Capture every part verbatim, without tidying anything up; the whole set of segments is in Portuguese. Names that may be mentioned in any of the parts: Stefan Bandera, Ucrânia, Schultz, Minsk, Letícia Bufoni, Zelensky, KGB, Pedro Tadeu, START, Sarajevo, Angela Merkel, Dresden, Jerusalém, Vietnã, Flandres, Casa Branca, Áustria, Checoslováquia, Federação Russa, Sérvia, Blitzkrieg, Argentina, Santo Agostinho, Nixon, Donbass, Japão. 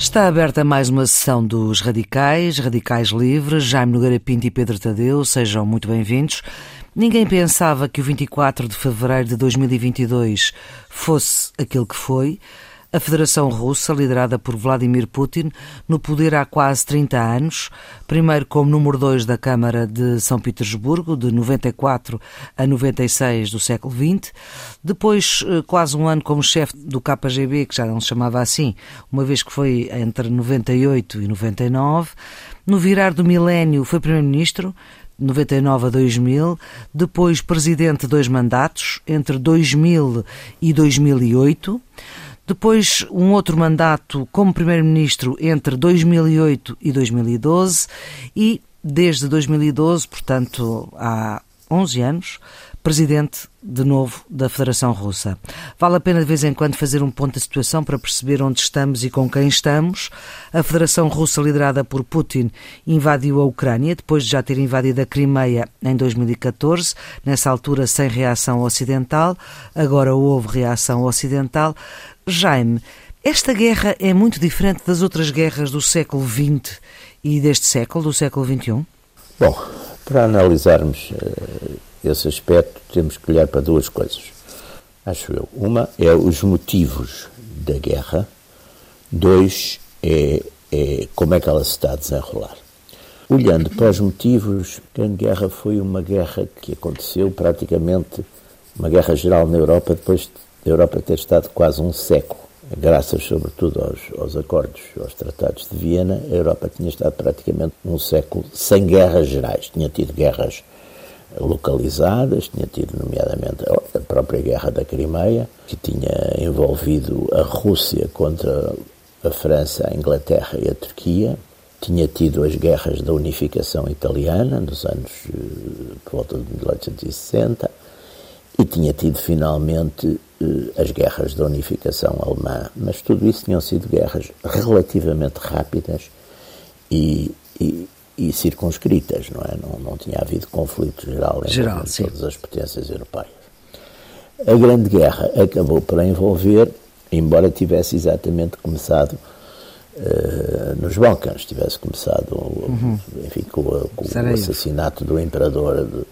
Está aberta mais uma sessão dos Radicais, Radicais Livres, Jaime Nogueira Pinto e Pedro Tadeu, sejam muito bem-vindos. Ninguém pensava que o vinte e quatro de fevereiro de dois mil e vinte e dois fosse aquilo que foi. A Federação Russa, liderada por Vladimir Putin, no poder há quase trinta anos, primeiro como número dois da Câmara de São Petersburgo, de noventa e quatro a noventa e seis do século vinte, depois quase um ano como chefe do K G B, que já não se chamava assim, uma vez que foi entre noventa e oito e noventa e nove, no virar do milénio foi primeiro-ministro, noventa e nove a dois mil, depois presidente de dois mandatos, entre dois mil e dois mil e oito, depois um outro mandato como primeiro-ministro entre dois mil e oito e dois mil e doze e desde dois mil e doze, portanto há onze anos, presidente de novo da Federação Russa. Vale a pena de vez em quando fazer um ponto da situação para perceber onde estamos e com quem estamos. A Federação Russa, liderada por Putin, invadiu a Ucrânia, depois de já ter invadido a Crimeia em dois mil e catorze, nessa altura sem reação ocidental, agora houve reação ocidental. Jaime, esta guerra é muito diferente das outras guerras do século vinte e deste século, do século vinte e um? Bom, para analisarmos uh, esse aspecto temos que olhar para duas coisas, acho eu. Uma é os motivos da guerra, dois é, é como é que ela se está a desenrolar. Olhando para os motivos, a Grande Guerra foi uma guerra que aconteceu praticamente, uma guerra geral na Europa, depois de a Europa ter estado quase um século, graças sobretudo aos, aos acordos, aos tratados de Viena, a Europa tinha estado praticamente um século sem guerras gerais. Tinha tido guerras localizadas, tinha tido nomeadamente a própria Guerra da Crimeia, que tinha envolvido a Rússia contra a França, a Inglaterra e a Turquia. Tinha tido as guerras da unificação italiana, nos anos por volta de mil oitocentos e sessenta, e tinha tido finalmente as guerras da unificação alemã, mas tudo isso tinham sido guerras relativamente rápidas e, e, e circunscritas, não é? Não, não tinha havido conflito geral entre geral, todas as potências europeias. A Grande Guerra acabou por envolver, embora tivesse exatamente começado uh, nos Balcãs, tivesse começado uhum. enfim, com, com o assassinato do imperador... De,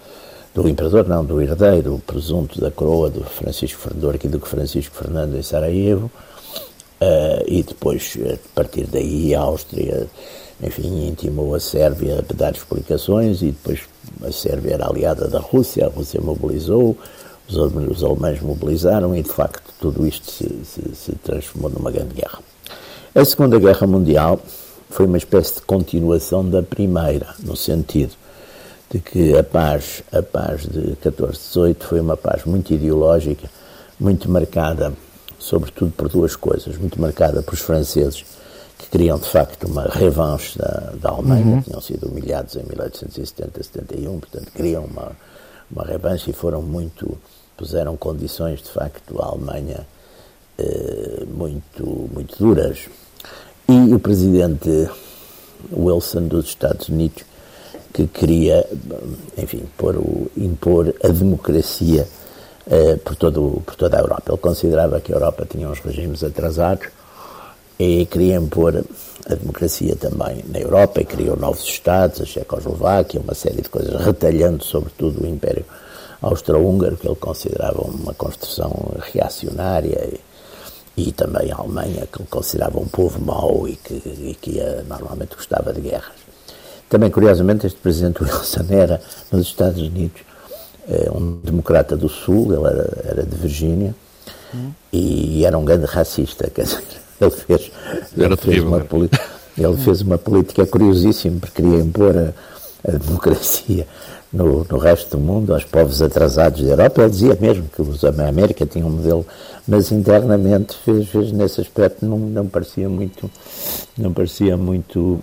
do imperador, não, do herdeiro, presunto da coroa do Francisco Fernando, aqui do Francisco Fernando em Sarajevo, uh, e depois, a partir daí, a Áustria, enfim, intimou a Sérvia a dar explicações, e depois a Sérvia era aliada da Rússia, a Rússia mobilizou, os, os alemães mobilizaram, e de facto tudo isto se, se, se transformou numa grande guerra. A Segunda Guerra Mundial foi uma espécie de continuação da Primeira, no sentido de que a paz, a paz de catorze dezoito foi uma paz muito ideológica, muito marcada, sobretudo por duas coisas, muito marcada pelos franceses, que queriam de facto uma revanche da, da Alemanha, uhum. tinham sido humilhados em mil oitocentos e setenta a setenta e um, portanto queriam uma, uma revanche e foram muito, puseram condições de facto à Alemanha eh, muito, muito duras. E o presidente Wilson dos Estados Unidos, que queria, enfim, pôr o, impor a democracia eh, por, todo, por toda a Europa. Ele considerava que a Europa tinha uns regimes atrasados e queria impor a democracia também na Europa, e criou novos Estados, a Checoslováquia, uma série de coisas, retalhando sobretudo o Império Austro-Húngaro, que ele considerava uma construção reacionária, e, e também a Alemanha, que ele considerava um povo mau e que, e que ia, normalmente gostava de guerras. Também, curiosamente, este presidente Wilson era, nos Estados Unidos, um democrata do Sul, ele era, era de Virgínia, hum. e era um grande racista, quer dizer, ele fez, ele fez, uma, ele fez uma política curiosíssima, porque queria impor a, a democracia no, no resto do mundo, aos povos atrasados da Europa. Ele dizia mesmo que os, a América tinha um modelo, mas internamente, fez, fez nesse aspecto, não, não parecia muito... Não parecia muito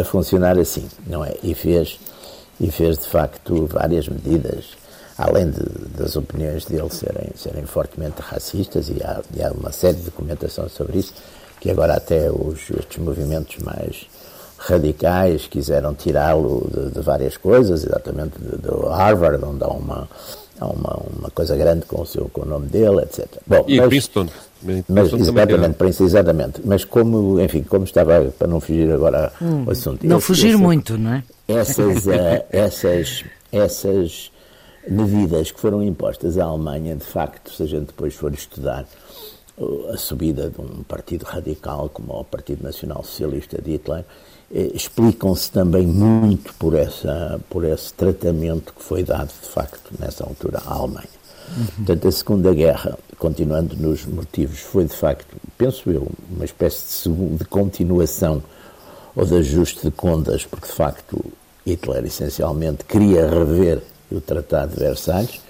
a funcionar assim, não é? E fez, e fez de facto várias medidas, além de, das opiniões dele serem, serem fortemente racistas, e há, e há uma série de documentação sobre isso, que agora até os, estes movimentos mais radicais quiseram tirá-lo de, de várias coisas, exatamente do Harvard, onde há uma, há uma, uma coisa grande com o, seu, com o nome dele, etcétera. Bom, e mas, Princeton. Mas, Princeton exatamente, exatamente, mas como, enfim, como estava, para não fugir agora hum, ao assunto... Não esse, fugir esse, muito, não é? Essas, essas, essas medidas que foram impostas à Alemanha, de facto, se a gente depois for estudar a subida de um partido radical como o Partido Nacional Socialista de Hitler, explicam-se também muito por, essa, por esse tratamento que foi dado, de facto, nessa altura à Alemanha. Uhum. Portanto, a Segunda Guerra, continuando nos motivos, foi, de facto, penso eu, uma espécie de, de continuação ou de ajuste de contas, porque, de facto, Hitler, essencialmente, queria rever o Tratado de Versalhes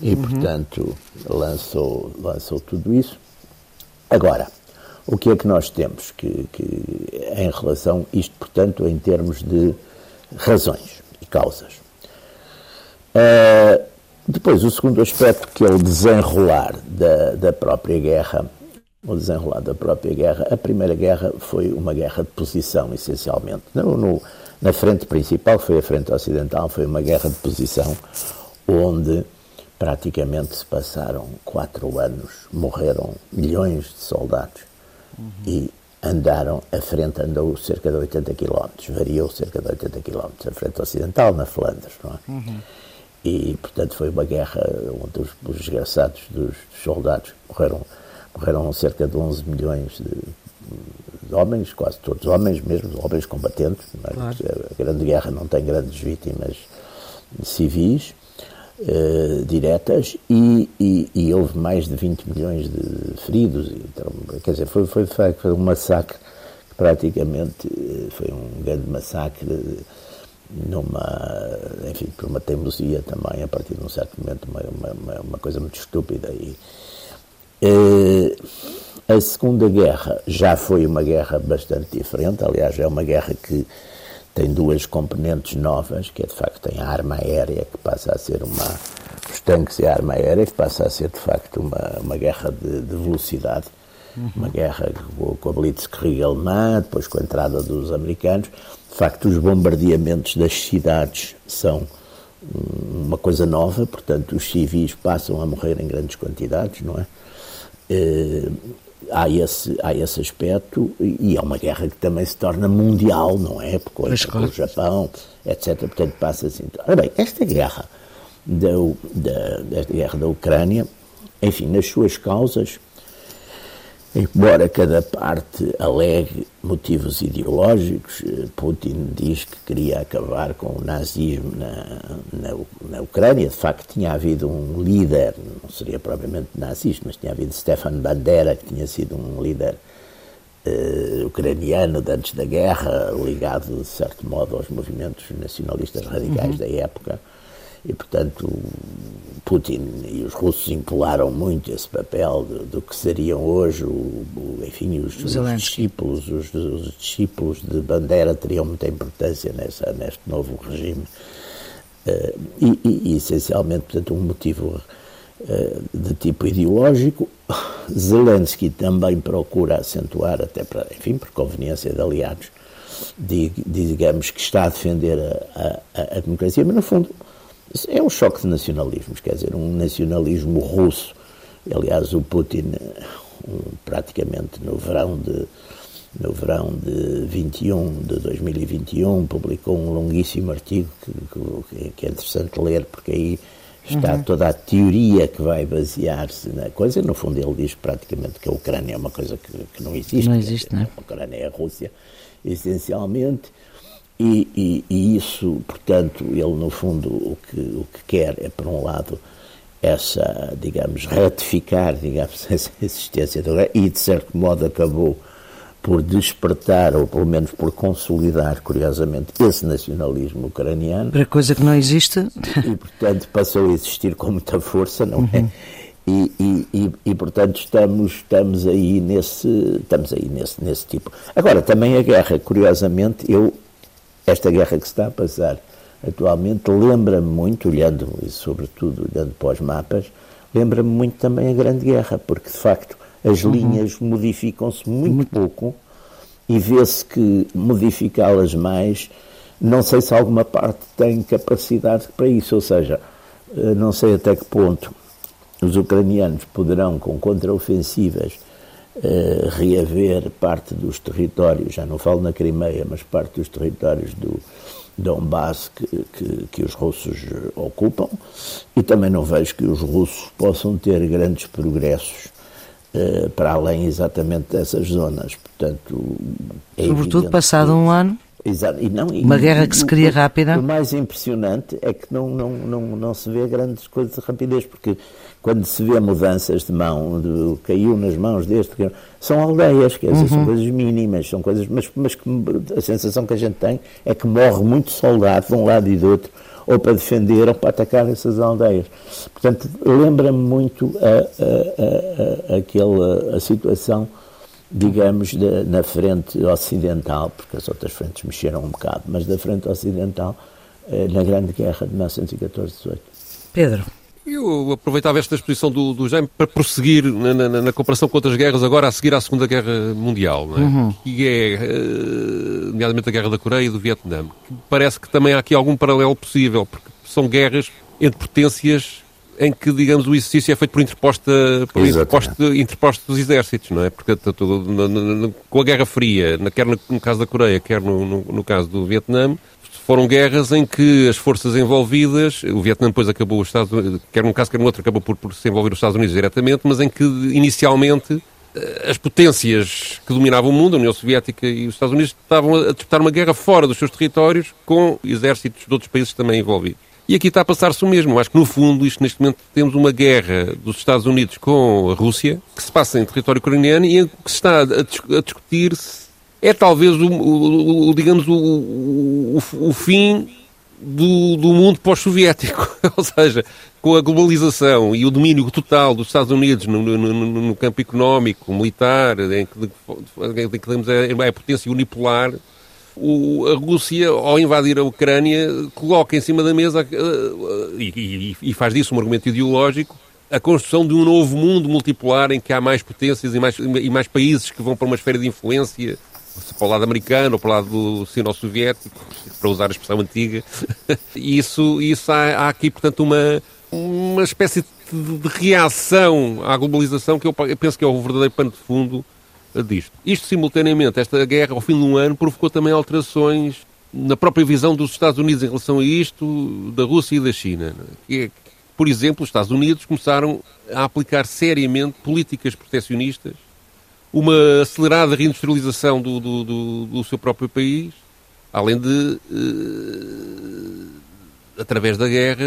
e, uhum. portanto, lançou, lançou tudo isso. Agora, o que é que nós temos que, que, em relação a isto, portanto, em termos de razões e causas? Uh, depois, o segundo aspecto, que é o desenrolar da, da própria guerra, o desenrolar da própria guerra, a Primeira Guerra foi uma guerra de posição, essencialmente. No, no, na frente principal, foi a frente ocidental, foi uma guerra de posição, onde praticamente se passaram quatro anos, morreram milhões de soldados. Uhum. E andaram, a frente andou cerca de oitenta quilómetros, variou cerca de oitenta quilómetros, a frente ocidental na Flandres, não é? Uhum. E, portanto, foi uma guerra onde os, os desgraçados dos, dos soldados morreram, morreram cerca de onze milhões de, de homens, quase todos homens mesmo, homens combatentes, não é? Claro. A Grande Guerra não tem grandes vítimas civis, Uh, diretas e, e, e houve mais de vinte milhões de feridos, então, quer dizer, foi, foi, foi um massacre que praticamente foi um grande massacre numa, enfim, por uma teimosia também, a partir de um certo momento, uma, uma, uma coisa muito estúpida. E, uh, a Segunda Guerra já foi uma guerra bastante diferente, aliás, é uma guerra que tem duas componentes novas, que é, de facto, tem a arma aérea, que passa a ser uma... Os tanques e a arma aérea, que passa a ser, de facto, uma, uma guerra de, de velocidade. Uhum. Uma guerra com a Blitzkrieg alemã, depois com a entrada dos americanos. De facto, os bombardeamentos das cidades são uma coisa nova, portanto, os civis passam a morrer em grandes quantidades, não é? E, Há esse, há esse aspecto, e é uma guerra que também se torna mundial, não é? Porque hoje, com o Japão, etcétera. Portanto, passa assim. Ora bem, esta guerra da, da, esta guerra da Ucrânia, enfim, nas suas causas, embora cada parte alegue motivos ideológicos, Putin diz que queria acabar com o nazismo na, na, na Ucrânia. De facto, tinha havido um líder, não seria propriamente nazista, mas tinha havido Stefan Bandera, que tinha sido um líder eh, ucraniano de antes da guerra, ligado, de certo modo, aos movimentos nacionalistas radicais uhum. da época. E, portanto, Putin e os russos impularam muito esse papel do, do que seriam hoje, o, o, enfim, os, os discípulos, os, os discípulos de Bandera teriam muita importância nessa, neste novo regime. Uh, e, e, essencialmente, portanto, um motivo uh, de tipo ideológico. Zelensky também procura acentuar, até para, enfim, por conveniência de aliados, de, de, digamos que está a defender a, a, a democracia, mas, no fundo, é um choque de nacionalismos, quer dizer, um nacionalismo russo. Aliás, o Putin, um, praticamente no verão, de, no verão de, vinte e um, de dois mil e vinte e um, publicou um longuíssimo artigo que, que, que é interessante ler, porque aí está uhum. toda a teoria que vai basear-se na coisa. No fundo, ele diz praticamente que a Ucrânia é uma coisa que, que não existe. Não existe, não é? A Ucrânia é a Rússia, essencialmente. E, e, e isso, portanto, ele, no fundo, o que, o que quer é, por um lado, essa, digamos, ratificar, digamos, essa existência da guerra, e, de certo modo, acabou por despertar, ou pelo menos por consolidar, curiosamente, esse nacionalismo ucraniano. Para coisa que não existe. E, portanto, passou a existir com muita força, não uhum. é? E, e, e, e, portanto, estamos, estamos aí, nesse, estamos aí nesse, nesse tipo. Agora, também a guerra, curiosamente, eu... Esta guerra que se está a passar atualmente lembra-me muito, olhando, e sobretudo olhando para os mapas, lembra-me muito também a Grande Guerra, porque, de facto, as uhum. linhas modificam-se muito, muito pouco, e vê-se que modificá-las mais, não sei se alguma parte tem capacidade para isso, ou seja, não sei até que ponto os ucranianos poderão, com contraofensivas, Uh, reaver parte dos territórios, já não falo na Crimeia, mas parte dos territórios do Donbass que, que, que os russos ocupam, e também não vejo que os russos possam ter grandes progressos uh, para além exatamente dessas zonas. Portanto, é sobretudo passado que... um ano. Exato. E não, e, uma guerra que se cria rápida. O mais impressionante é que não, não, não, não se vê grandes coisas de rapidez, porque quando se vê mudanças de mão, de, caiu nas mãos deste, que, são aldeias, quer dizer, uhum. são coisas mínimas, são coisas, mas, mas que, a sensação que a gente tem é que morre muito soldado de um lado e do outro, ou para defender ou para atacar essas aldeias. Portanto, lembra-me muito a, a, a, a, aquela, a situação, digamos, de, na frente ocidental, porque as outras frentes mexeram um bocado, mas da frente ocidental, eh, na Grande Guerra de mil novecentos e catorze a dezoito. Pedro? Eu aproveitava esta exposição do, do Jaime para prosseguir na, na, na comparação com outras guerras, agora a seguir à Segunda Guerra Mundial, não é? Uhum. Que é, eh, nomeadamente, a Guerra da Coreia e do Vietnã. Parece que também há aqui algum paralelo possível, porque são guerras entre potências em que, digamos, o exercício é feito por, interposta, por interposto, interpostos exércitos, não é? Porque tudo, na, na, com a Guerra Fria, na, quer no, no caso da Coreia, quer no, no, no caso do Vietnã, foram guerras em que as forças envolvidas, o Vietnã depois acabou, os Estados Unidos, quer num caso, quer no outro, acabou por, por se envolver os Estados Unidos diretamente, mas em que, inicialmente, as potências que dominavam o mundo, a União Soviética e os Estados Unidos, estavam a disputar uma guerra fora dos seus territórios, com exércitos de outros países também envolvidos. E aqui está a passar-se o mesmo. Acho que, no fundo, isto neste momento temos uma guerra dos Estados Unidos com a Rússia, que se passa em território ucraniano e em que se está a discutir-se é talvez, o, o, o, digamos, o, o, o fim do, do mundo pós-soviético. Ou seja, com a globalização e o domínio total dos Estados Unidos no, no, no, no campo económico, militar, em que, em que temos a, a potência unipolar, O, a Rússia, ao invadir a Ucrânia, coloca em cima da mesa, uh, e, e, e faz disso um argumento ideológico, a construção de um novo mundo multipolar em que há mais potências e mais, e mais países que vão para uma esfera de influência, para o lado americano ou para o lado sino-soviético, para usar a expressão antiga. E isso, isso há, há aqui, portanto, uma, uma espécie de, de reação à globalização que eu, eu penso que é o verdadeiro pano de fundo disto. Isto, simultaneamente, esta guerra, ao fim de um ano, provocou também alterações na própria visão dos Estados Unidos em relação a isto, da Rússia e da China. E, por exemplo, os Estados Unidos começaram a aplicar seriamente políticas protecionistas, uma acelerada reindustrialização do, do, do, do seu próprio país, além de, eh, através da guerra,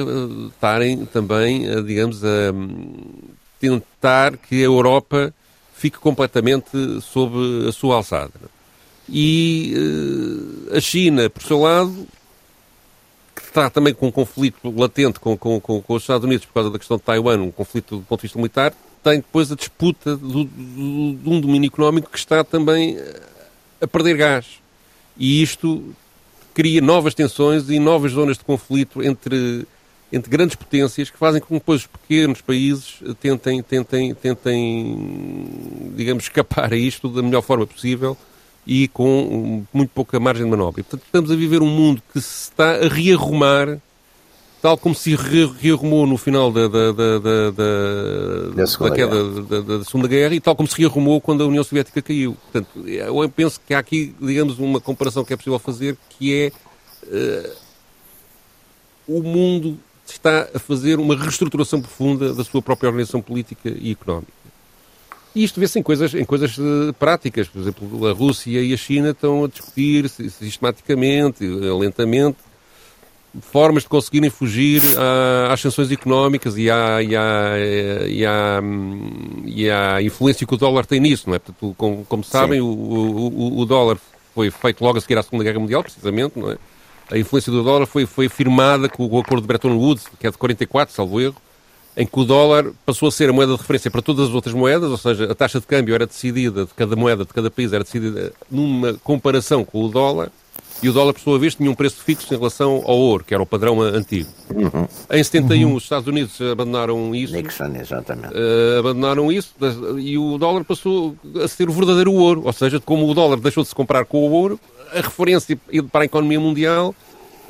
estarem também, digamos, a tentar que a Europa fique completamente sob a sua alçada. E uh, a China, por seu lado, que está também com um conflito latente com, com, com, com os Estados Unidos por causa da questão de Taiwan, um conflito do ponto de vista militar, tem depois a disputa do, do, de um domínio económico que está também a perder gás. E isto cria novas tensões e novas zonas de conflito entre... entre grandes potências que fazem com que depois os pequenos países tentem, tentem, tentem, digamos, escapar a isto da melhor forma possível e com muito pouca margem de manobra. E, portanto, estamos a viver um mundo que se está a rearrumar, tal como se rearrumou no final da, da, da, da, da, da, segunda, da, queda, da, da, da Segunda Guerra e tal como se rearrumou quando a União Soviética caiu. Portanto, eu penso que há aqui, digamos, uma comparação que é possível fazer, que é uh, o mundo... está a fazer uma reestruturação profunda da sua própria organização política e económica. E isto vê-se em coisas, em coisas práticas. Por exemplo, a Rússia e a China estão a discutir sistematicamente, lentamente, formas de conseguirem fugir às sanções económicas e à, e à, e à, e à influência que o dólar tem nisso, não é? Portanto, como, como sabem, o, o, o dólar foi feito logo a seguir à Segunda Guerra Mundial, precisamente, não é? A influência do dólar foi, foi firmada com o acordo de Bretton Woods, que é de quarenta e quatro, salvo erro, em que o dólar passou a ser a moeda de referência para todas as outras moedas, ou seja, a taxa de câmbio era decidida, de cada moeda, de cada país, era decidida numa comparação com o dólar, e o dólar, por sua vez, tinha um preço fixo em relação ao ouro, que era o padrão antigo. Uhum. Em setenta e um, uhum. os Estados Unidos abandonaram isso. Nixon, exatamente. Uh, abandonaram isso, e o dólar passou a ser o verdadeiro ouro, ou seja, como o dólar deixou de se comprar com o ouro, a referência para a economia mundial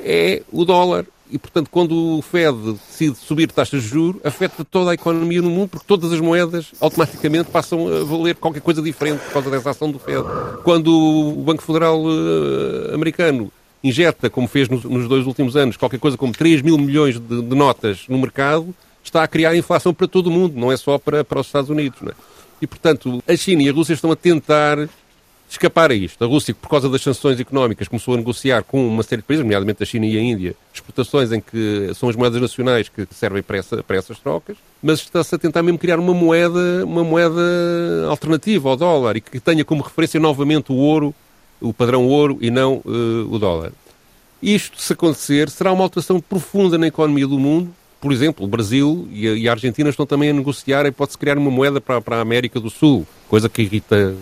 é o dólar e, portanto, quando o Fed decide subir taxas de juros, afeta toda a economia no mundo, porque todas as moedas automaticamente passam a valer qualquer coisa diferente por causa dessa ação do Fed. Quando o Banco Federal uh, americano injeta, como fez nos, nos dois últimos anos, qualquer coisa como três mil milhões de, de notas no mercado, está a criar inflação para todo o mundo, não é só para, para os Estados Unidos. Não é? E, portanto, a China e a Rússia estão a tentar escapar a isto. A Rússia, por causa das sanções económicas, começou a negociar com uma série de países, nomeadamente a China e a Índia, exportações em que são as moedas nacionais que servem para, essa, para essas trocas, mas está-se a tentar mesmo criar uma moeda, uma moeda alternativa ao dólar e que tenha como referência novamente o ouro, o padrão ouro e não uh, o dólar. Isto, se acontecer, será uma alteração profunda na economia do mundo. Por exemplo, o Brasil e a, e a Argentina estão também a negociar e pode-se criar uma moeda para, para a América do Sul, coisa que irrita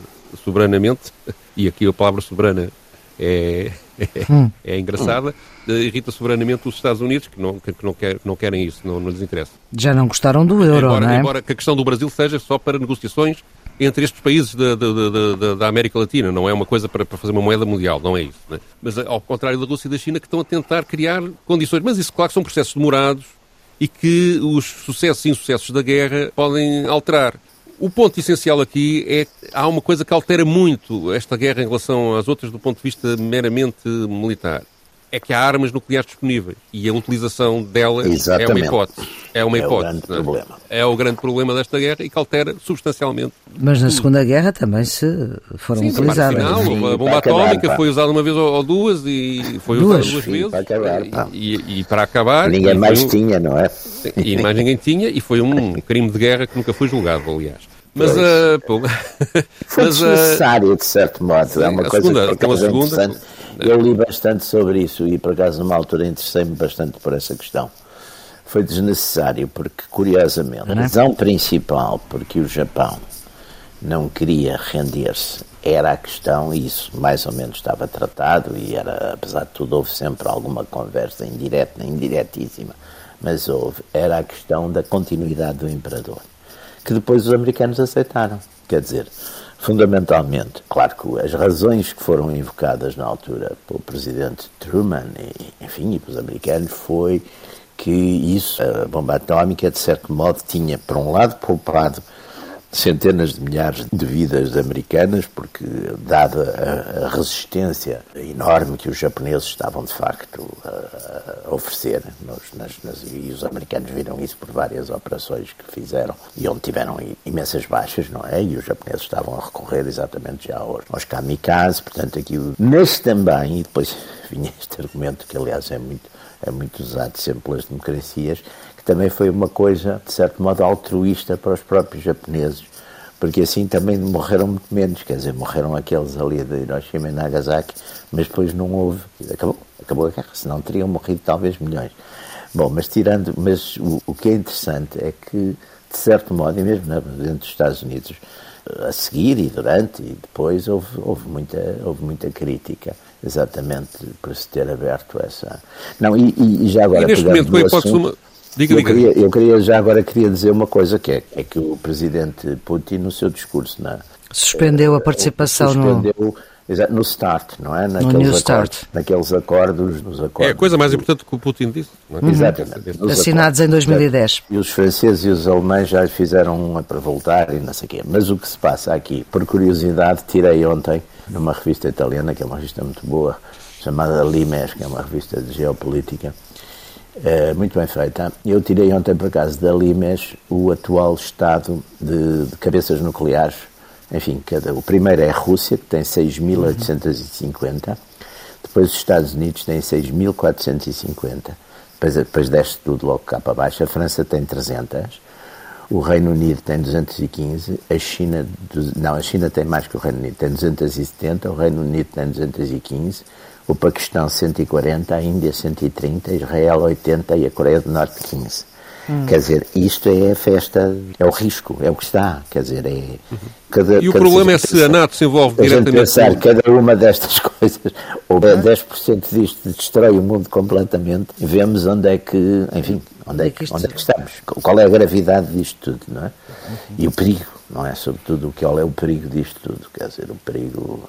soberanamente, e aqui a palavra soberana é, é, é engraçada, irrita soberanamente os Estados Unidos, que não, que não, quer, não querem isso, não, não lhes interessa. Já não gostaram do euro, embora, não é? Embora que a questão do Brasil seja só para negociações entre estes países da, da, da, da, da América Latina, não é uma coisa para, para fazer uma moeda mundial, não é isso. Né? Mas ao contrário da Rússia e da China, que estão a tentar criar condições, mas isso, claro, que são processos demorados e que os sucessos e insucessos da guerra podem alterar. O ponto essencial aqui é que há uma coisa que altera muito esta guerra em relação às outras do ponto de vista meramente militar. É que há armas nucleares disponíveis e a utilização delas Exatamente. é uma hipótese. É uma hipótese. É o, grande é o grande problema desta guerra e que altera substancialmente. Mas na Segunda Guerra também se foram Sim, utilizadas. Final, Sim, a bomba atómica acabar, foi usada uma vez ou duas e foi duas. usada duas Sim, vezes. Para acabar, e, e para acabar... Ninguém mais um, tinha, não é? E mais ninguém tinha e foi um crime de guerra que nunca foi julgado, aliás. Mas, uh, pô, foi mas, desnecessário, uh, de certo modo. Sim, é uma coisa segunda, que é interessante. Eu li bastante sobre isso e, por acaso, numa altura interessei-me bastante por essa questão. Foi desnecessário porque, curiosamente, a razão principal porque o Japão não queria render-se era a questão, e isso mais ou menos estava tratado, e era, apesar de tudo, houve sempre alguma conversa indireta, indiretíssima, mas houve, era a questão da continuidade do imperador, que depois os americanos aceitaram. Quer dizer, fundamentalmente, claro que as razões que foram invocadas na altura pelo presidente Truman, e, enfim, e pelos americanos, foi que isso, a bomba atómica, de certo modo, tinha, por um lado, poupado centenas de milhares de vidas americanas, porque, dada a resistência enorme que os japoneses estavam, de facto, a oferecer, nos, nas, nas, e os americanos viram isso por várias operações que fizeram, e onde tiveram imensas baixas, não é? E os japoneses estavam a recorrer exatamente já aos, aos kamikazes, portanto, aquilo. Mas também, e depois vinha este argumento, que aliás é muito, é muito usado sempre pelas democracias, também foi uma coisa, de certo modo, altruísta para os próprios japoneses, porque assim também morreram muito menos, quer dizer, morreram aqueles ali de Hiroshima e Nagasaki, mas depois não houve, acabou, acabou a guerra, senão teriam morrido talvez milhões. Bom, mas tirando, mas o, o que é interessante é que, de certo modo, e mesmo dentro dos Estados Unidos, a seguir e durante e depois, houve, houve, muita, houve muita crítica. Exatamente por se ter aberto essa... Não, e, e já agora... E neste momento, com a hipótese uma... Diga, diga. Eu, queria, eu queria, já agora queria dizer uma coisa, que é, é que o presidente Putin, no seu discurso... Na, suspendeu a participação suspendeu, no... Suspendeu no START, não é? Naqueles no New acordos, START. Naqueles acordos, nos acordos... É a coisa mais importante que o Putin disse. Não é? Uhum. Exatamente. Assinados acordos, em dois mil e dez. E os franceses e os alemães já fizeram uma para voltar e não sei o quê. Mas o que se passa aqui, por curiosidade, tirei ontem, numa revista italiana, que é uma revista muito boa, chamada Limes, que é uma revista de geopolítica, Uh, muito bem feita. Eu tirei ontem, por acaso, da Limes o atual estado de, de cabeças nucleares. Enfim, cada, o primeiro é a Rússia, que tem seis mil oitocentos e cinquenta. Uhum. Depois os Estados Unidos têm seis mil quatrocentos e cinquenta. Depois, depois desce tudo logo cá para baixo. A França tem trezentos. O Reino Unido tem duzentos e quinze. A China... Não, a China tem mais que o Reino Unido. Tem duzentos e setenta. O Reino Unido tem duzentos e quinze. O Paquistão cento e quarenta, a Índia cento e trinta, Israel oitenta e a Coreia do Norte quinze. Hum. Quer dizer, isto é a festa, é o risco, é o que está, quer dizer, é, Cada, e o problema é se a NATO se envolve diretamente... pensar cada uma destas coisas, ou dez por cento disto destrói o mundo completamente, vemos onde é que, enfim, onde é que, onde é que estamos, qual é a gravidade disto tudo, não é? E o perigo, não é? Sobretudo, qual é o perigo disto tudo, quer dizer, o perigo...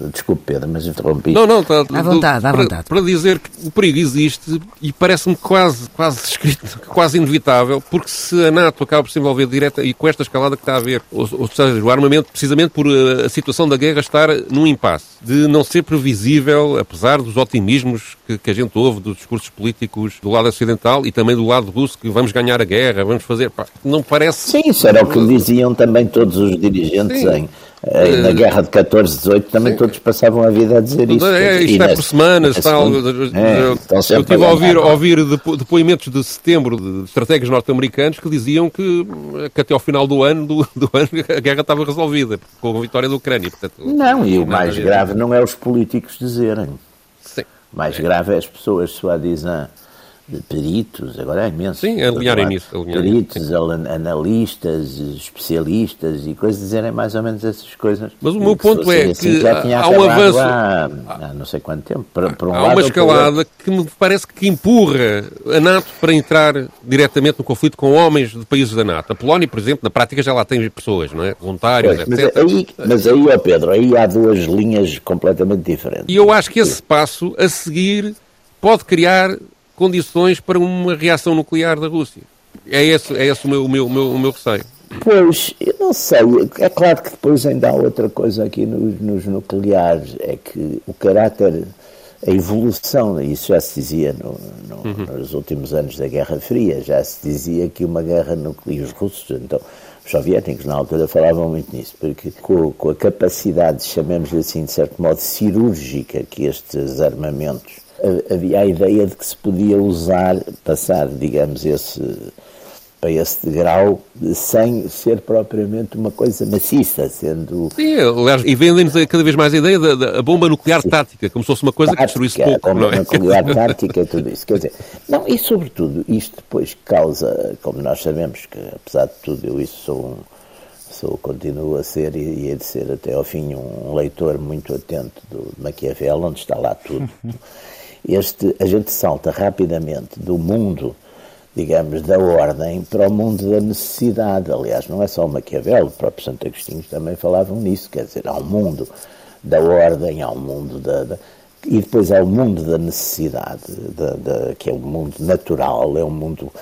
Não, desculpe, Pedro, mas interrompi. Não, não, está... À vontade, à vontade. Para dizer que o perigo existe, e parece-me quase, quase escrito, quase inevitável, porque se a NATO acaba por se envolver direta, e com esta escalada que está a haver, ou, ou seja, o armamento, precisamente por a situação da guerra estar num impasse, de não ser previsível, apesar dos otimismos que, que a gente ouve dos discursos políticos do lado ocidental e também do lado russo, que vamos ganhar a guerra, vamos fazer... Pá, não parece... Sim, isso era o que diziam também todos os dirigentes em, em, na guerra de catorze, dezoito, também sim. Todos passavam a vida a dizer isso. É, isto está por semanas, está... É, eu estive a ouvir, ouvir depo, depoimentos de setembro de estrategas norte-americanos que diziam que, que até ao final do ano, do, do ano a guerra estava resolvida, com a vitória da Ucrânia. Portanto, não, e o mais grave não é os políticos dizerem. Sim. O mais é. grave é as pessoas só dizem... Ah, de peritos, agora é imenso. Sim, alinharem nisso. Peritos, analistas, especialistas e coisas, dizerem mais ou menos essas coisas. Mas o meu ponto é que há um avanço... Há não sei quanto tempo. Há uma escalada que me parece que empurra a NATO para entrar diretamente no conflito com homens de países da NATO. A Polónia, por exemplo, na prática já lá tem pessoas, não é? Voluntários, etcétera. Mas aí, ó Pedro, aí há duas linhas completamente diferentes. E eu acho que esse passo a seguir pode criar... condições para uma reação nuclear da Rússia. É esse, é esse o, meu, o, meu, o meu receio. Pois, eu não sei. É claro que depois ainda há outra coisa aqui nos, nos nucleares, é que o caráter, a evolução, isso já se dizia no, no, uhum. nos últimos anos da Guerra Fria, já se dizia que uma guerra nuclear, os russos, então, os soviéticos na altura falavam muito nisso, porque com, com a capacidade, chamemos-lhe assim, de certo modo, cirúrgica que estes armamentos havia a ideia de que se podia usar, passar, digamos, esse, para esse degrau, sem ser propriamente uma coisa maciça, sendo... Sim, aliás, e vendem-nos cada vez mais a ideia da, da bomba nuclear Sim. tática, como se fosse uma coisa tática, que destruísse pouco, não é? A bomba nuclear tática, tudo isso, quer dizer... Não, e sobretudo, isto depois causa, como nós sabemos, que apesar de tudo eu isso sou um... Sou, continuo a ser e hei de ser até ao fim um leitor muito atento do Maquiavel, onde está lá tudo. Este, a gente salta rapidamente do mundo, digamos, da ordem para o mundo da necessidade. Aliás, não é só o Maquiavel, o próprio Santo Agostinho também falavam nisso, quer dizer, há um mundo da ordem, há um mundo da... da e depois há o mundo da necessidade, da, da, que é um mundo natural, é um mundo...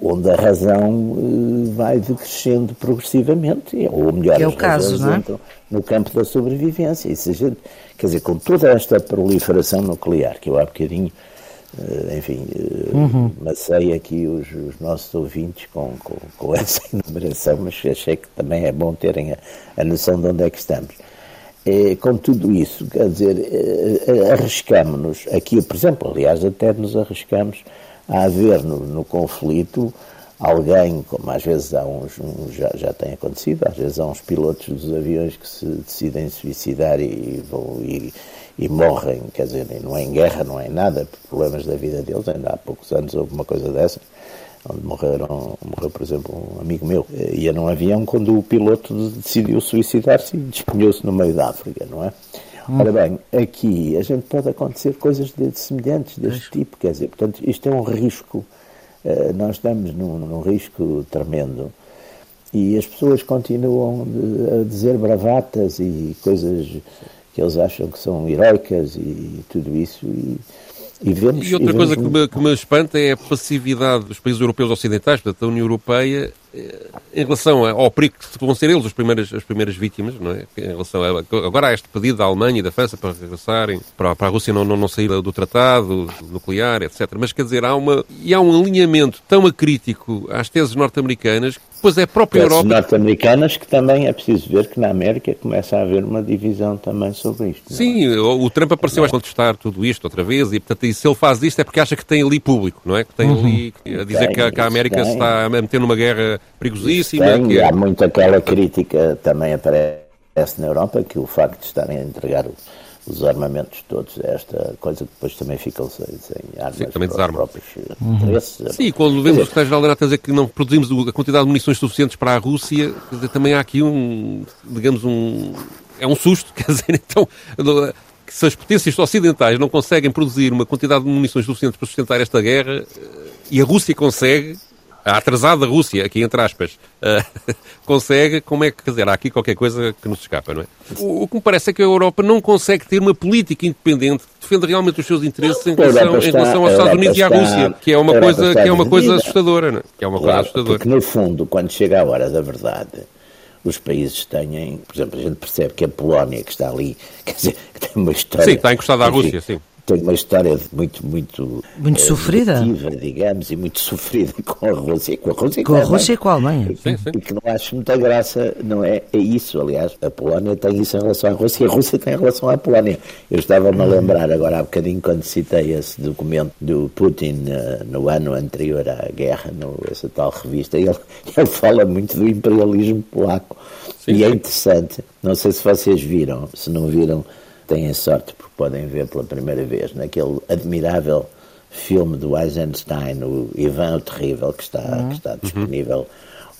onde a razão vai decrescendo progressivamente, ou melhor, é o caso, não é? Entram no campo da sobrevivência. E se a gente, quer dizer, com toda esta proliferação nuclear, que eu há bocadinho, enfim, uhum. macei aqui os, os nossos ouvintes com, com, com essa enumeração, mas achei que também é bom terem a, a noção de onde é que estamos. É, com tudo isso, quer dizer, é, arriscamos-nos, aqui, por exemplo, aliás, até nos arriscamos a haver no, no conflito alguém, como às vezes há uns, uns já, já tem acontecido, às vezes há uns pilotos dos aviões que se decidem suicidar e, vão, e, e morrem, quer dizer, não é em guerra, não é em nada, por problemas da vida deles, ainda há poucos anos houve uma coisa dessa, onde morreram, morreu, por exemplo, um amigo meu, ia num avião quando o piloto decidiu suicidar-se e despenhou-se no meio da África, não é? Ora bem, aqui a gente pode acontecer coisas de, de semelhantes deste tipo, quer dizer, portanto, isto é um risco, uh, nós estamos num, num risco tremendo e as pessoas continuam de, a dizer bravatas e coisas que eles acham que são heroicas e, e tudo isso e, e vemos... E outra e vemos coisa que me, que me espanta é a passividade dos países europeus ocidentais, portanto, da União Europeia... em relação ao perigo que vão ser eles as primeiras, as primeiras vítimas, não é? Em relação a, agora há este pedido da Alemanha e da França para regressarem, para, para a Rússia não, não, não sair do tratado nuclear, etcétera. Mas, quer dizer, há, uma, e há um alinhamento tão acrítico às teses norte-americanas, que depois é a própria teses Europa... norte-americanas que também é preciso ver que na América começa a haver uma divisão também sobre isto. Não? Sim, o, o Trump apareceu a contestar tudo isto outra vez e, portanto, e se ele faz isto é porque acha que tem ali público, não é? Que tem ali a dizer tem, que, a, que a América tem. Se está a meter numa guerra... perigosíssima. Tem, que é. Há muito aquela crítica, também aparece na Europa, que o facto de estarem a entregar o os armamentos todos, esta coisa que depois também ficam sem, sem armas. Sim, também para os próprios interesses. Uhum. Sim, quando vemos o secretário-geral da NATO a dizer que não produzimos a quantidade de munições suficientes para a Rússia, também há aqui um, digamos, um... é um susto, quer dizer, então... que se as potências ocidentais não conseguem produzir uma quantidade de munições suficientes para sustentar esta guerra, e a Rússia consegue, a atrasada Rússia, aqui entre aspas, uh, consegue, como é que, quer dizer, há aqui qualquer coisa que nos escapa, não é? O, o que me parece é que a Europa não consegue ter uma política independente que defenda realmente os seus interesses em relação, está, em relação aos Estados Unidos está, e à Rússia, que é uma coisa, que é uma coisa assustadora, não é? Que é uma claro, coisa assustadora. Porque, no fundo, quando chega a hora da verdade... os países têm, por exemplo, a gente percebe que a Polónia, que está ali, quer dizer, que tem uma história... Sim, está encostada à Rússia, sim. Tem uma história muito, muito... Muito é, sofrida. Negativa, digamos, e muito sofrida com a Rússia. Com a Rússia, com a Rússia e com a Alemanha. E, sim, sim. E que não acho muita graça, não é? É isso, aliás, a Polónia tem isso em relação à Rússia e a Rússia tem em relação à Polónia. Eu estava-me a lembrar agora há bocadinho, quando citei esse documento do Putin no ano anterior à guerra, no, essa tal revista, ele, ele fala muito do imperialismo polaco. Sim, e é interessante, não sei se vocês viram, se não viram, têm sorte porque podem ver pela primeira vez naquele admirável filme do Eisenstein, o Ivan o Terrível, que está, uhum. que está disponível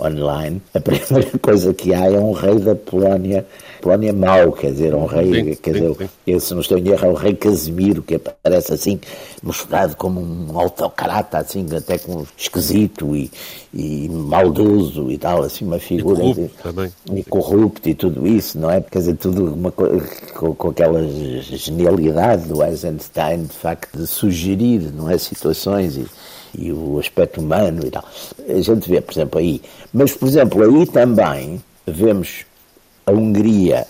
uhum. online. A primeira coisa que há é um rei da Polónia, Polónia mau, quer dizer, um rei, sim, quer sim, dizer, eu, se não estou em erro, é o rei Casimiro, que aparece assim, mostrado como um autocrata, assim, até com esquisito e, e maldoso e tal, assim, uma figura... E corrupto, também. E corrupto e tudo isso, não é? Quer dizer, tudo uma, com, com aquela genialidade do Eisenstein, de facto, de sugerir, não é, situações e... e o aspecto humano e tal. A gente vê, por exemplo, aí. Mas, por exemplo, aí também vemos a Hungria,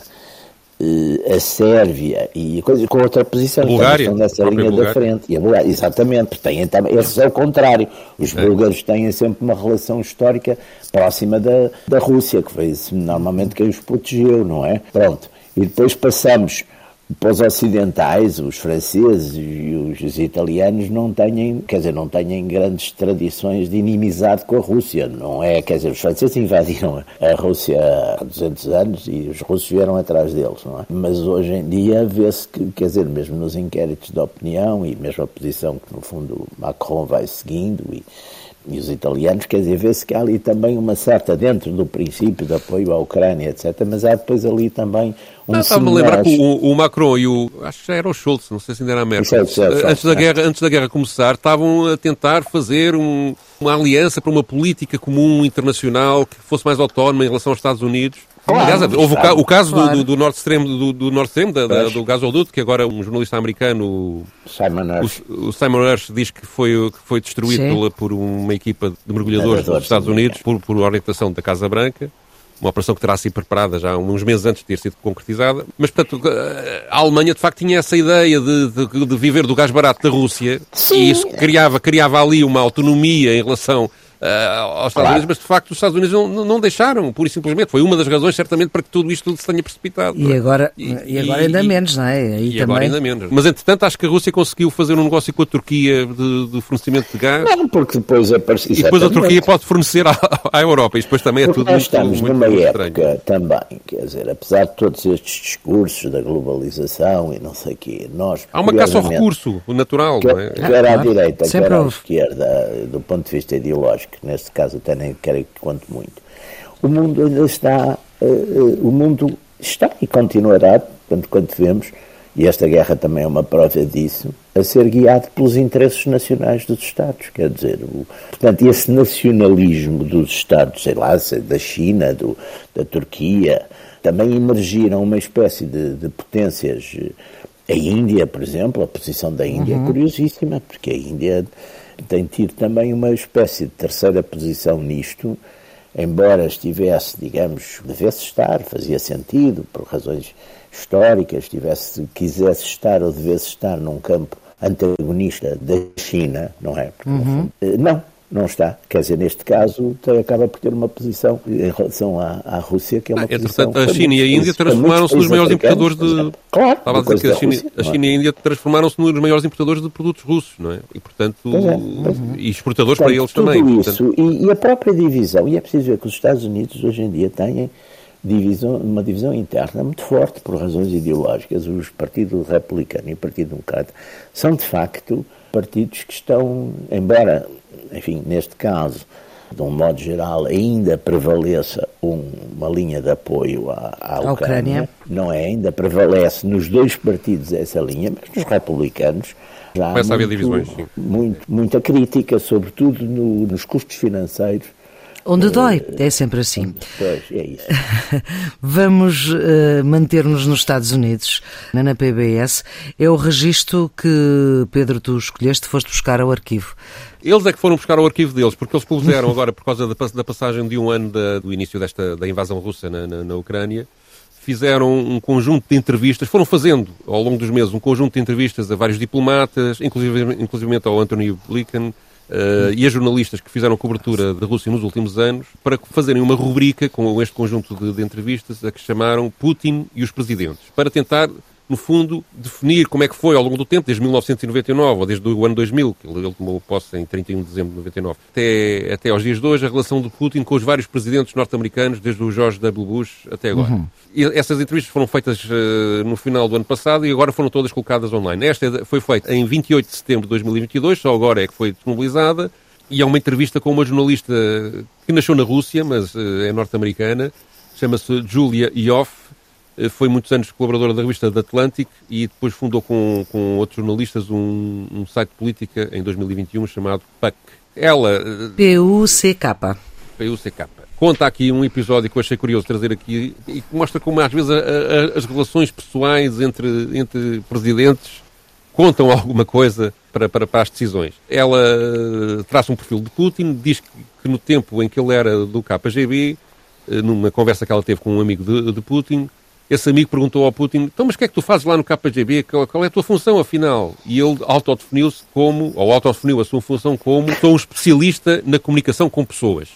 a Sérvia e coisa, com outra posição. A Bulgária. Então, estão nessa linha Bulgária. Da frente. E a Bulgária, exatamente. Têm, esses é o contrário. Os é. búlgaros têm sempre uma relação histórica próxima da, da Rússia, que foi normalmente quem os protegeu, não é? Pronto. E depois passamos... para os ocidentais, os franceses e os italianos não têm, quer dizer, não têm grandes tradições de inimizade com a Rússia, não é? Quer dizer, os franceses invadiram a Rússia há duzentos anos e os russos vieram atrás deles, não é? Mas hoje em dia vê-se que, quer dizer, mesmo nos inquéritos de opinião e mesmo a posição que, no fundo, Macron vai seguindo e... e os italianos, quer dizer, vê-se que há ali também uma certa, dentro do princípio de apoio à Ucrânia, etcétera, mas há depois ali também um... Não, estava-me a lembrar que o, o Macron e o... acho que já era o Schultz, não sei se ainda era a Merkel. Antes, antes da guerra começar, estavam a tentar fazer um, uma aliança para uma política comum internacional que fosse mais autónoma em relação aos Estados Unidos. Claro, aliás, houve o, o caso claro. do, do Nord Stream, do, do, Nord Stream da, da, do gasoduto, que agora um jornalista americano, Simon Hersh. O, o Simon Hersh, diz que foi, que foi destruído pela, por uma equipa de mergulhadores dos Estados Unidos, por, por orientação da Casa Branca, uma operação que terá sido preparada já uns meses antes de ter sido concretizada. Mas, portanto, a Alemanha, de facto, tinha essa ideia de, de, de viver do gás barato da Rússia, sim, e isso criava, criava ali uma autonomia em relação... Uh, aos Estados claro. Unidos, mas de facto os Estados Unidos não, não deixaram, pura e simplesmente. Foi uma das razões, certamente, para que tudo isto tudo se tenha precipitado. E agora, e, e agora ainda e, menos, não é? Aí e também... agora ainda menos. Mas, entretanto, acho que a Rússia conseguiu fazer um negócio com a Turquia de, de fornecimento de gás. Não, porque depois apareceu... E depois a Turquia pode fornecer à, à Europa. E depois também é porque tudo nós muito, estamos muito, numa muito época estranho. Também, quer dizer, apesar de todos estes discursos da globalização e não sei o quê, nós... Há uma caça ao recurso natural, que, não é? Quer à ah, direita, quer à esquerda, do ponto de vista ideológico, que neste caso até nem quero que conte muito. O mundo ainda está, uh, o mundo está e continuará, tanto quanto vemos, e esta guerra também é uma prova disso, a ser guiado pelos interesses nacionais dos Estados, quer dizer, o, portanto, esse nacionalismo dos Estados, sei lá, da China, do, da Turquia, também emergiram uma espécie de, de potências. A Índia, por exemplo, a posição da Índia uhum. é curiosíssima, porque a Índia... tem tido também uma espécie de terceira posição nisto, embora estivesse, digamos, devesse estar, fazia sentido, por razões históricas, estivesse, quisesse estar ou devesse estar num campo antagonista da China, não é? Porque, uhum. Não, não está. Quer dizer, neste caso, acaba por ter uma posição em relação à, à Rússia, que é uma ah, posição... Entretanto, a China e a Índia transformaram-se nos maiores importadores de... Claro, estava a dizer que a China, Rússia, a China e a Índia transformaram-se nos maiores importadores de produtos russos, não é? E, portanto, pois é, pois é. E exportadores portanto, para eles também. Isso, portanto... e, e a própria divisão, e é preciso ver que os Estados Unidos hoje em dia têm divisão, uma divisão interna muito forte por razões ideológicas. Os partidos republicano e o partido democrata são, de facto, partidos que estão, embora, enfim, neste caso, de um modo geral, ainda prevaleça um, uma linha de apoio à, à Ucrânia. Ucrânia, não é? Ainda prevalece nos dois partidos essa linha, mas nos republicanos já há muito, muito, muita crítica, sobretudo no, nos custos financeiros. Onde dói, é sempre assim. Pois, é isso. Vamos uh, manter-nos nos Estados Unidos, na P B S. É o registro que, Pedro, tu escolheste, foste buscar ao arquivo. Eles é que foram buscar ao arquivo deles, porque eles puseram agora, por causa da, da passagem de um ano da, do início desta, da invasão russa na, na, na Ucrânia, fizeram um conjunto de entrevistas, foram fazendo ao longo dos meses um conjunto de entrevistas a vários diplomatas, inclusive, inclusive ao Anthony Blinken, Uh, e a jornalistas que fizeram cobertura da Rússia nos últimos anos, para fazerem uma rubrica com este conjunto de, de entrevistas a que chamaram Putin e os Presidentes, para tentar, no fundo, definir como é que foi ao longo do tempo, desde mil novecentos e noventa e nove, ou desde o ano dois mil, que ele tomou posse em trinta e um de dezembro de noventa e nove, até, até aos dias de hoje, a relação de Putin com os vários presidentes norte-americanos, desde o George W. Bush até agora. Uhum. E essas entrevistas foram feitas uh, no final do ano passado e agora foram todas colocadas online. Esta foi feita em vinte e oito de setembro de dois mil e vinte e dois, só agora é que foi disponibilizada, e é uma entrevista com uma jornalista que nasceu na Rússia, mas uh, é norte-americana, chama-se Julia Ioff. Foi muitos anos colaboradora da revista The Atlantic e depois fundou com, com outros jornalistas um, um site de política em dois mil e vinte e um chamado PUCK. Ela... P U C K. P U C K. Conta aqui um episódio que eu achei curioso trazer aqui e que mostra como às vezes a, a, as relações pessoais entre, entre presidentes contam alguma coisa para, para, para as decisões. Ela traça um perfil de Putin, diz que, que no tempo em que ele era do K G B, numa conversa que ela teve com um amigo de, de Putin, esse amigo perguntou ao Putin, então mas o que é que tu fazes lá no K G B? Qual é a tua função, afinal? E ele autodefiniu-se como, ou autodefiniu a sua função como, sou um especialista na comunicação com pessoas.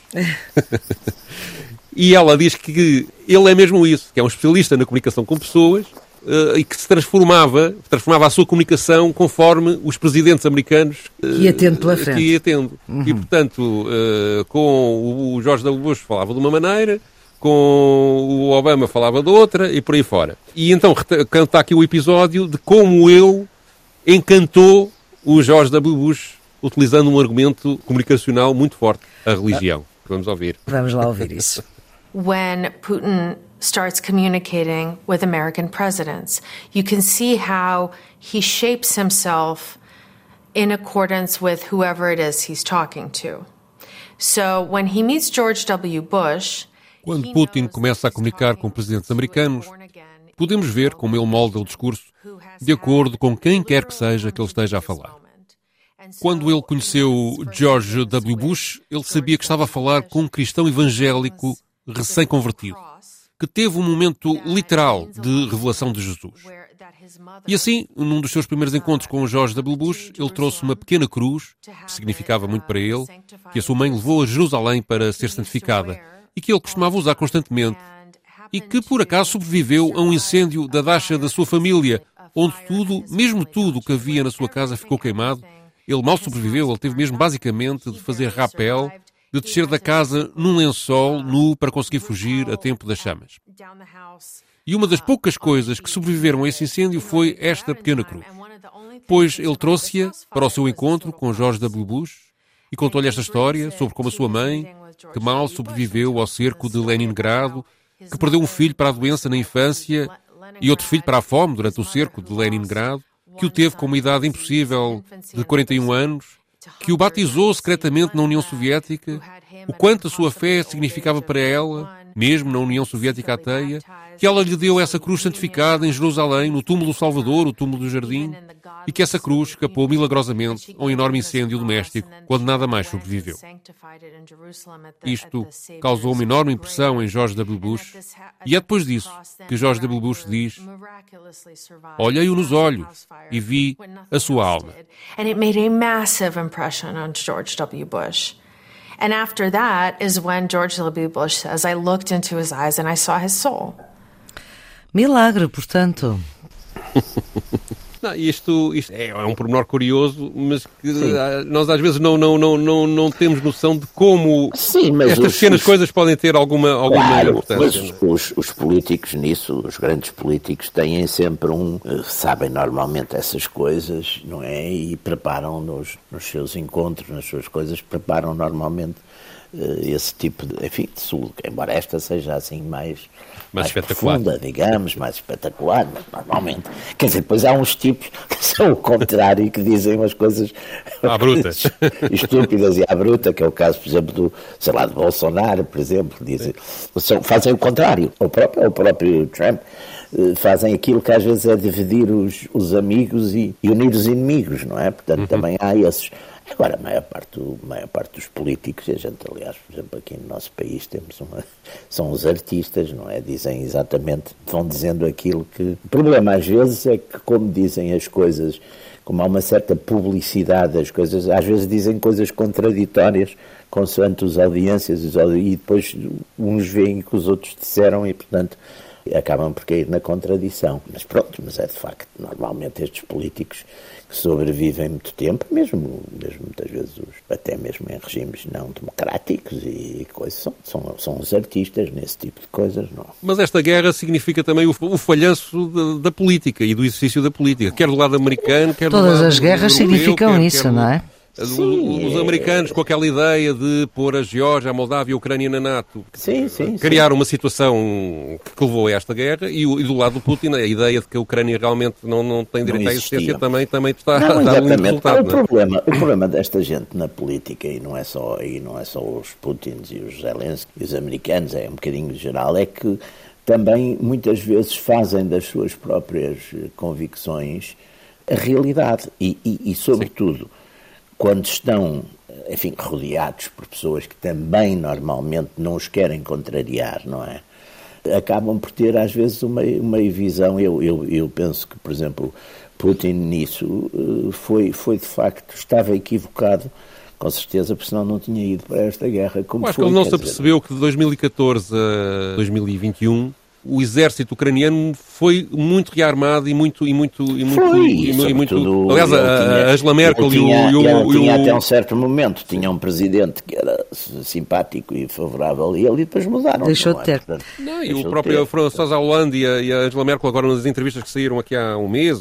E ela diz que ele é mesmo isso, que é um especialista na comunicação com pessoas uh, e que se transformava, transformava a sua comunicação conforme os presidentes americanos uh, que ia tendo pela frente. Que ia tendo. Uhum. E, portanto, uh, com o George W. Bush falava de uma maneira, com o Obama falava de outra e por aí fora. E então canta aqui o episódio de como ele encantou o George W. Bush utilizando um argumento comunicacional muito forte, a religião. Vamos ouvir. Vamos lá ouvir isso. When Putin starts communicating with American presidents, you can see how he shapes himself in accordance with whoever it is he's talking to. So when he meets George W. Bush, quando Putin começa a comunicar com presidentes americanos, podemos ver como ele molda o discurso de acordo com quem quer que seja que ele esteja a falar. Quando ele conheceu George W. Bush, ele sabia que estava a falar com um cristão evangélico recém-convertido, que teve um momento literal de revelação de Jesus. E assim, num dos seus primeiros encontros com George W. Bush, ele trouxe uma pequena cruz, que significava muito para ele, que a sua mãe levou a Jerusalém para ser santificada, e que ele costumava usar constantemente, e que por acaso sobreviveu a um incêndio da dacha da sua família, onde tudo, mesmo tudo o que havia na sua casa ficou queimado. Ele mal sobreviveu, ele teve mesmo basicamente de fazer rapel, de descer da casa num lençol nu para conseguir fugir a tempo das chamas. E uma das poucas coisas que sobreviveram a esse incêndio foi esta pequena cruz, pois ele trouxe-a para o seu encontro com George W. Bush e contou-lhe esta história sobre como a sua mãe, que mal sobreviveu ao cerco de Leningrado, que perdeu um filho para a doença na infância e outro filho para a fome durante o cerco de Leningrado, que o teve com uma idade impossível de quarenta e um anos, que o batizou secretamente na União Soviética, o quanto a sua fé significava para ela, mesmo na União Soviética ateia, que ela lhe deu essa cruz santificada em Jerusalém, no túmulo do Salvador, o túmulo do Jardim, e que essa cruz escapou milagrosamente a um enorme incêndio doméstico, quando nada mais sobreviveu. Isto causou uma enorme impressão em George W. Bush, e é depois disso que George W. Bush diz, olhei-o nos olhos e vi a sua alma. And it made a massive impression on George W. Bush. And after that is when George W. Bush says, I looked into his eyes and I saw his soul. Milagre, portanto. Não, isto, isto é um pormenor curioso, mas que nós às vezes não, não, não, não, não temos noção de como Sim, estas os, pequenas os... coisas podem ter alguma, alguma claro, importância. Mas os, os políticos nisso, os grandes políticos têm sempre um... sabem normalmente essas coisas, não é? E preparam nos, nos seus encontros, nas suas coisas, preparam normalmente esse tipo de, enfim, de sul, embora esta seja assim mais, mais, mais espetacular. Profunda, digamos, mais espetacular, mas normalmente, quer dizer, depois há uns tipos que são o contrário e que dizem umas coisas à bruta. Estúpidas e à bruta, que é o caso, por exemplo, do, sei lá, de Bolsonaro, por exemplo, dizem, são, fazem o contrário, o próprio, o próprio Trump, fazem aquilo que às vezes é dividir os, os amigos e, e unir os inimigos, não é? Portanto, uhum. também há esses... Agora, a maior parte, do, a maior parte dos políticos, e a gente, aliás, por exemplo, aqui no nosso país, temos uma, são os artistas, não é? Dizem exatamente, vão dizendo aquilo que... O problema, às vezes, é que, como dizem as coisas, como há uma certa publicidade das coisas, às vezes dizem coisas contraditórias, consoante as audiências, e depois uns veem que os outros disseram e, portanto... acabam por cair na contradição. Mas pronto, mas é de facto, normalmente estes políticos que sobrevivem muito tempo, mesmo, mesmo muitas vezes, os, até mesmo em regimes não democráticos e coisas, são, são, são os artistas nesse tipo de coisas, não. Mas esta guerra significa também o, o falhanço da, da política e do exercício da política, quer do lado americano, quer do lado europeu. Todas as guerras significam isso, não é? Sim, os americanos com aquela ideia de pôr a Geórgia, a Moldávia e a Ucrânia na NATO, sim, sim, criaram sim. uma situação que levou a esta guerra e, e do lado do Putin a ideia de que a Ucrânia realmente não, não tem direito não à existência também, também está não, a dar um resultado. O problema, o problema desta gente na política, e não é só, e não é só os Putins e os Zelensky e os americanos, é um bocadinho geral, é que também muitas vezes fazem das suas próprias convicções a realidade e, e, e sobretudo, sim. quando estão, enfim, rodeados por pessoas que também normalmente não os querem contrariar, não é? Acabam por ter, às vezes, uma, uma visão. Eu, eu, eu penso que, por exemplo, Putin nisso foi, foi de facto, estava equivocado, com certeza, porque senão não tinha ido para esta guerra. Como acho foi, que ele não se apercebeu que de dois mil e catorze a dois mil e vinte e um... o exército ucraniano foi muito rearmado e muito... e muito, e muito, foi, e, e muito aliás, a Angela Merkel tinha, e o... Ele tinha até um certo momento, tinha um presidente que era simpático e favorável e ele depois mudaram. Deixou de ter. Não, e o próprio François Hollande e a Angela Merkel, agora nas entrevistas que saíram aqui há um mês,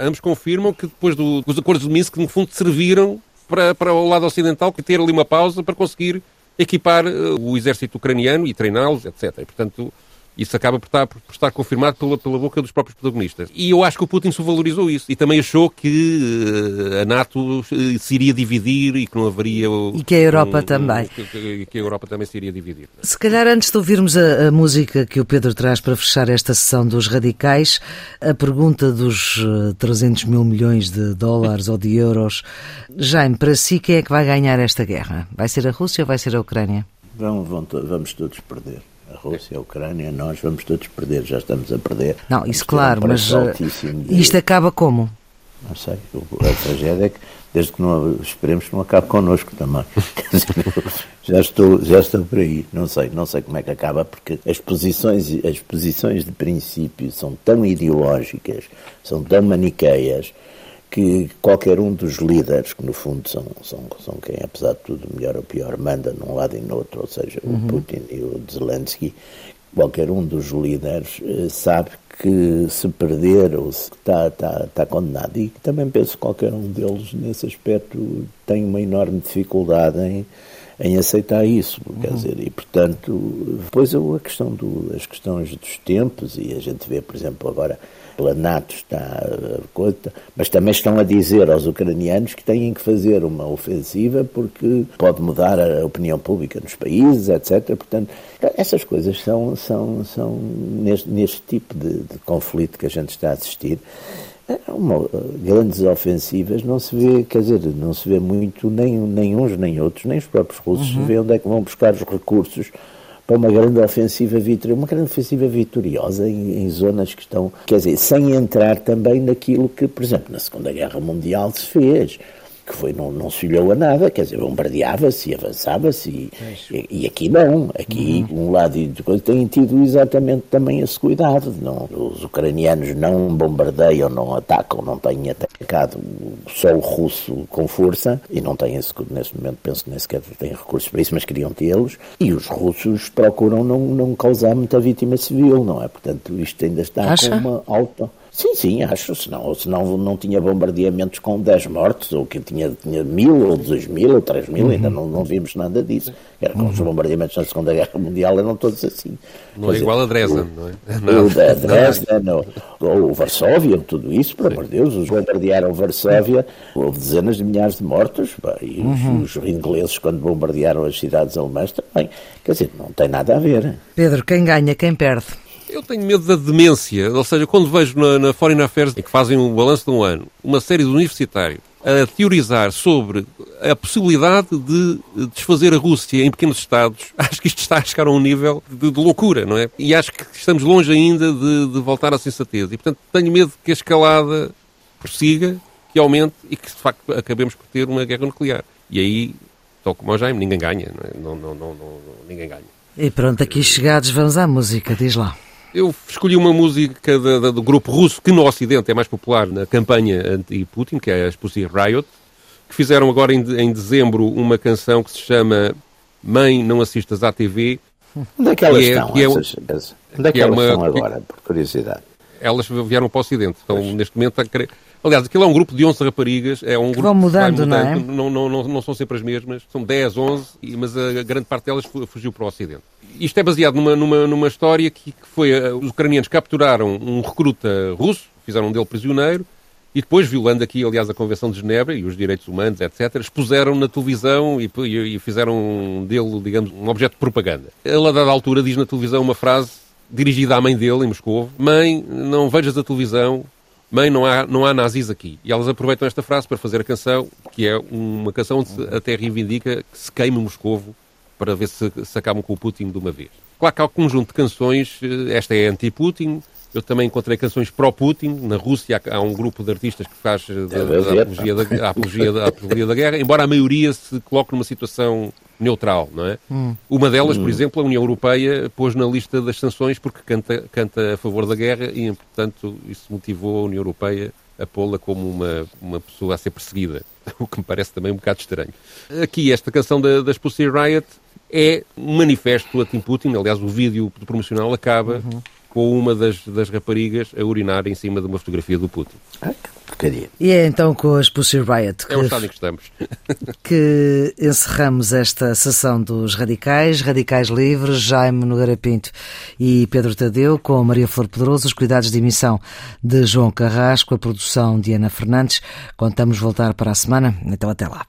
ambos confirmam que depois do, dos acordos de Minsk, no fundo, serviram para, para o lado ocidental, que ter ali uma pausa para conseguir equipar o exército ucraniano e treiná-los, etcétera. E, portanto... isso acaba por estar, por estar confirmado pela, pela boca dos próprios protagonistas. E eu acho que o Putin subvalorizou isso. E também achou que uh, a NATO se iria dividir e que não haveria... E que a Europa um, também. E que, que a Europa também se iria dividir. Se calhar antes de ouvirmos a, a música que o Pedro traz para fechar esta sessão dos radicais, a pergunta dos trezentos mil milhões de dólares ou de euros. Jaime, para si, quem é que vai ganhar esta guerra? Vai ser a Rússia ou vai ser a Ucrânia? Vão, vão, vamos todos perder. A Rússia, a Ucrânia, nós vamos todos perder, já estamos a perder. Não, isso claro, um mas de... isto acaba como? Não sei, a tragédia é que, desde que não, esperemos que não acabe connosco também. já, estou, já estou por aí, não sei, não sei como é que acaba, porque as posições, as posições de princípio são tão ideológicas, são tão maniqueias, que qualquer um dos líderes, que no fundo são, são, são quem, apesar de tudo, melhor ou pior, manda num lado e no outro, ou seja, uhum. o Putin e o Zelensky, qualquer um dos líderes sabe que se perder ou se está, está, está condenado. E também penso que qualquer um deles, nesse aspecto, tem uma enorme dificuldade em, em aceitar isso, quer uhum. dizer, e portanto, depois a questão do, as questões dos tempos, e a gente vê, por exemplo, agora... pela NATO está a conta, mas também estão a dizer aos ucranianos que têm que fazer uma ofensiva porque pode mudar a opinião pública nos países, etcétera. Portanto, essas coisas são, são, são neste, neste tipo de, de conflito que a gente está a assistir, uma, grandes ofensivas não se vê, quer dizer, não se vê muito nem, nem uns nem outros, nem os próprios russos uhum. se vê onde é que vão buscar os recursos para uma grande ofensiva vitoriosa, uma grande ofensiva vitoriosa em, em zonas que estão, quer dizer, sem entrar também naquilo que, por exemplo, na Segunda Guerra Mundial se fez, que foi, não, não se olhou a nada, quer dizer, bombardeava-se, avançava-se, e, e, e aqui não, aqui uhum. um lado e de coisa têm tido exatamente também esse cuidado, não, os ucranianos não bombardeiam, não atacam, não têm atacado o solo russo com força, e não têm, esse, neste momento, penso que nem sequer têm recursos para isso, mas queriam tê-los, e os russos procuram não, não causar muita vítima civil, não é? Portanto, isto ainda está Acha? com uma alta... Sim, sim, acho, senão, senão não tinha bombardeamentos com dez mortos, ou que tinha, tinha mil, ou dois mil, ou três mil, uhum. ainda não, não vimos nada disso. Era como uhum. os bombardeamentos na Segunda Guerra Mundial eram todos assim. Não Quer é dizer, igual a Dresden, o, não é? O, o da Dresden, ou Varsóvia, tudo isso, por amor de Deus, os bombardearam Varsóvia, houve dezenas de milhares de mortos, pá, e uhum. os, os ingleses, quando bombardearam as cidades alemãs também. Quer dizer, não tem nada a ver. Pedro, quem ganha, quem perde? Eu tenho medo da demência, ou seja, quando vejo na, na Foreign Affairs, em que fazem um balanço de um ano, uma série de universitários a teorizar sobre a possibilidade de desfazer a Rússia em pequenos estados, acho que isto está a chegar a um nível de, de loucura, não é? E acho que estamos longe ainda de, de voltar à sensatez. E, portanto, tenho medo que a escalada prossiga, que aumente e que, de facto, acabemos por ter uma guerra nuclear. E aí, tal como o Jaime, ninguém ganha, não, não, não, não, ninguém ganha. E pronto, aqui chegados, vamos à música, diz lá. Eu escolhi uma música da, da, do grupo russo, que no Ocidente é mais popular na campanha anti-Putin, que é as Pussy Riot, que fizeram agora em, em dezembro uma canção que se chama Mãe, Não Assistas à T V. Onde é que elas estão? É, essas, é, essas, onde é que, que elas é uma, estão agora, por curiosidade? Elas vieram para o Ocidente, estão pois. neste momento a querer... Aliás, aquilo é um grupo de onze raparigas, é um grupo vão mudando, que vai mudando, não é? Não, não, não são sempre as mesmas, são dez, onze, mas a grande parte delas fugiu para o Ocidente. Isto é baseado numa, numa, numa história que, que foi, os ucranianos capturaram um recruta russo, fizeram dele prisioneiro, e depois, violando aqui, aliás, a Convenção de Genebra e os direitos humanos, etcétera, expuseram na televisão e, e, e fizeram dele, digamos, um objeto de propaganda. Ele, a dada altura, diz na televisão uma frase dirigida à mãe dele, em Moscou: "Mãe, não vejas a televisão. Mãe, não há, não há nazis aqui." E elas aproveitam esta frase para fazer a canção, que é uma canção onde até reivindica que se queime Moscovo para ver se, se acabam com o Putin de uma vez. Claro que há um conjunto de canções, esta é anti-Putin, eu também encontrei canções pró-Putin, na Rússia há, há um grupo de artistas que faz da apologia da guerra, embora a maioria se coloque numa situação neutral, não é? Hum. Uma delas, por exemplo, a União Europeia pôs na lista das sanções porque canta, canta a favor da guerra e, portanto, isso motivou a União Europeia a pô-la como uma, uma pessoa a ser perseguida, o que me parece também um bocado estranho. Aqui, esta canção da, das Pussy Riot é um manifesto anti-Putin, aliás, o vídeo promocional acaba uhum. com uma das, das raparigas a urinar em cima de uma fotografia do Putin. Ah, que porcaria. E é então com as Pussy Riot que... É o estado em que estamos. que encerramos esta sessão dos Radicais, Radicais Livres, Jaime Nogueira Pinto e Pedro Tadeu, com Maria Flor Pedroso, os cuidados de emissão de João Carrasco, a produção de Ana Fernandes. Contamos voltar para a semana, então até lá.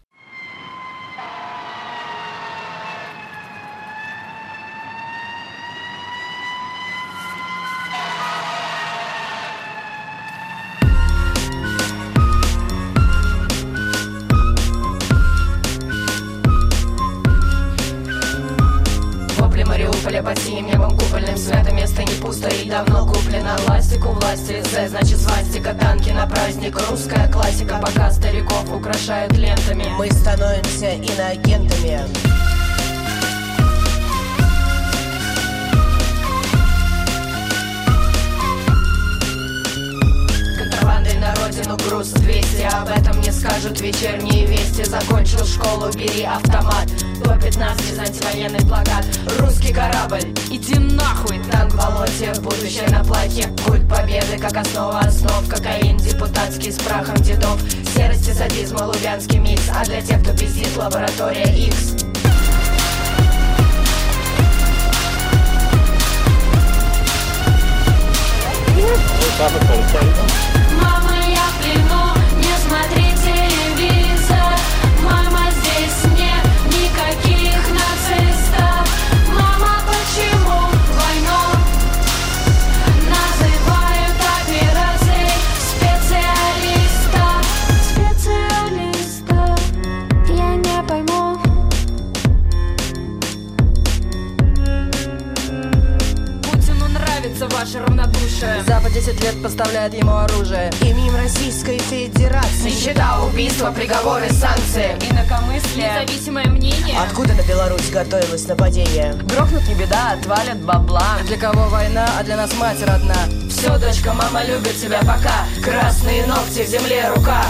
Значит, свастика, танки на праздник. Русская классика, пока стариков украшают лентами. Мы становимся иноагентами. Контрабандой на родину груз двести. Об этом не скажут вечерние вести. Закончил школу, бери автомат. До пятнадцати за антивоенный плакат. Русский корабль, иди нахуй. Танк в болоте, будущее на платье. Культ победы, как основа основ. Кокаин, депутатский с прахом дедов. Серость и садизма, лубянский микс. А для тех, кто пиздит, лаборатория X. Мама, я в плену, не смотри телевизор. Мама, здесь нет никаких нацистов. Мама, почему войну называют операцией специалистов? Специалистов я не пойму. Путину нравится ваше равнодушие. Запад десять лет поставляет ему оружие. И мимо Российской Федерации. Нищета, убийства, приговоры, санкции, инакомыслие, независимое мнение. Откуда на Беларусь готовилось нападение? Грохнут не беда, отвалят бабла. Для кого война, а для нас мать родна. Все, дочка, мама любит тебя, пока. Красные ногти, в земле рука.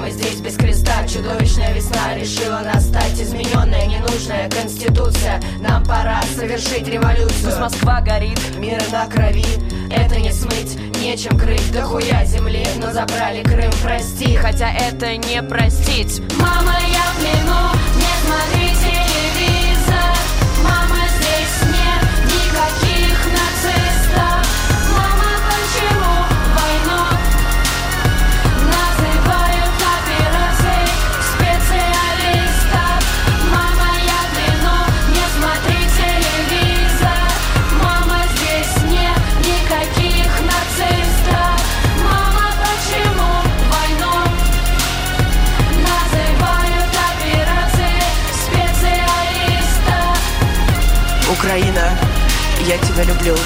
Мы здесь без креста, чудовищная весна решила настать, измененная, ненужная конституция. Нам пора совершить революцию. Пусть Москва горит, мир на крови, это не смыть, нечем крыть. Да хуя земли, но забрали Крым, прости, хотя это не простить. Мама, я в плену, не смотри телевизор. Мама, здесь нет никаких нацистов. Мама, почему войну? Украина, я тебя люблю.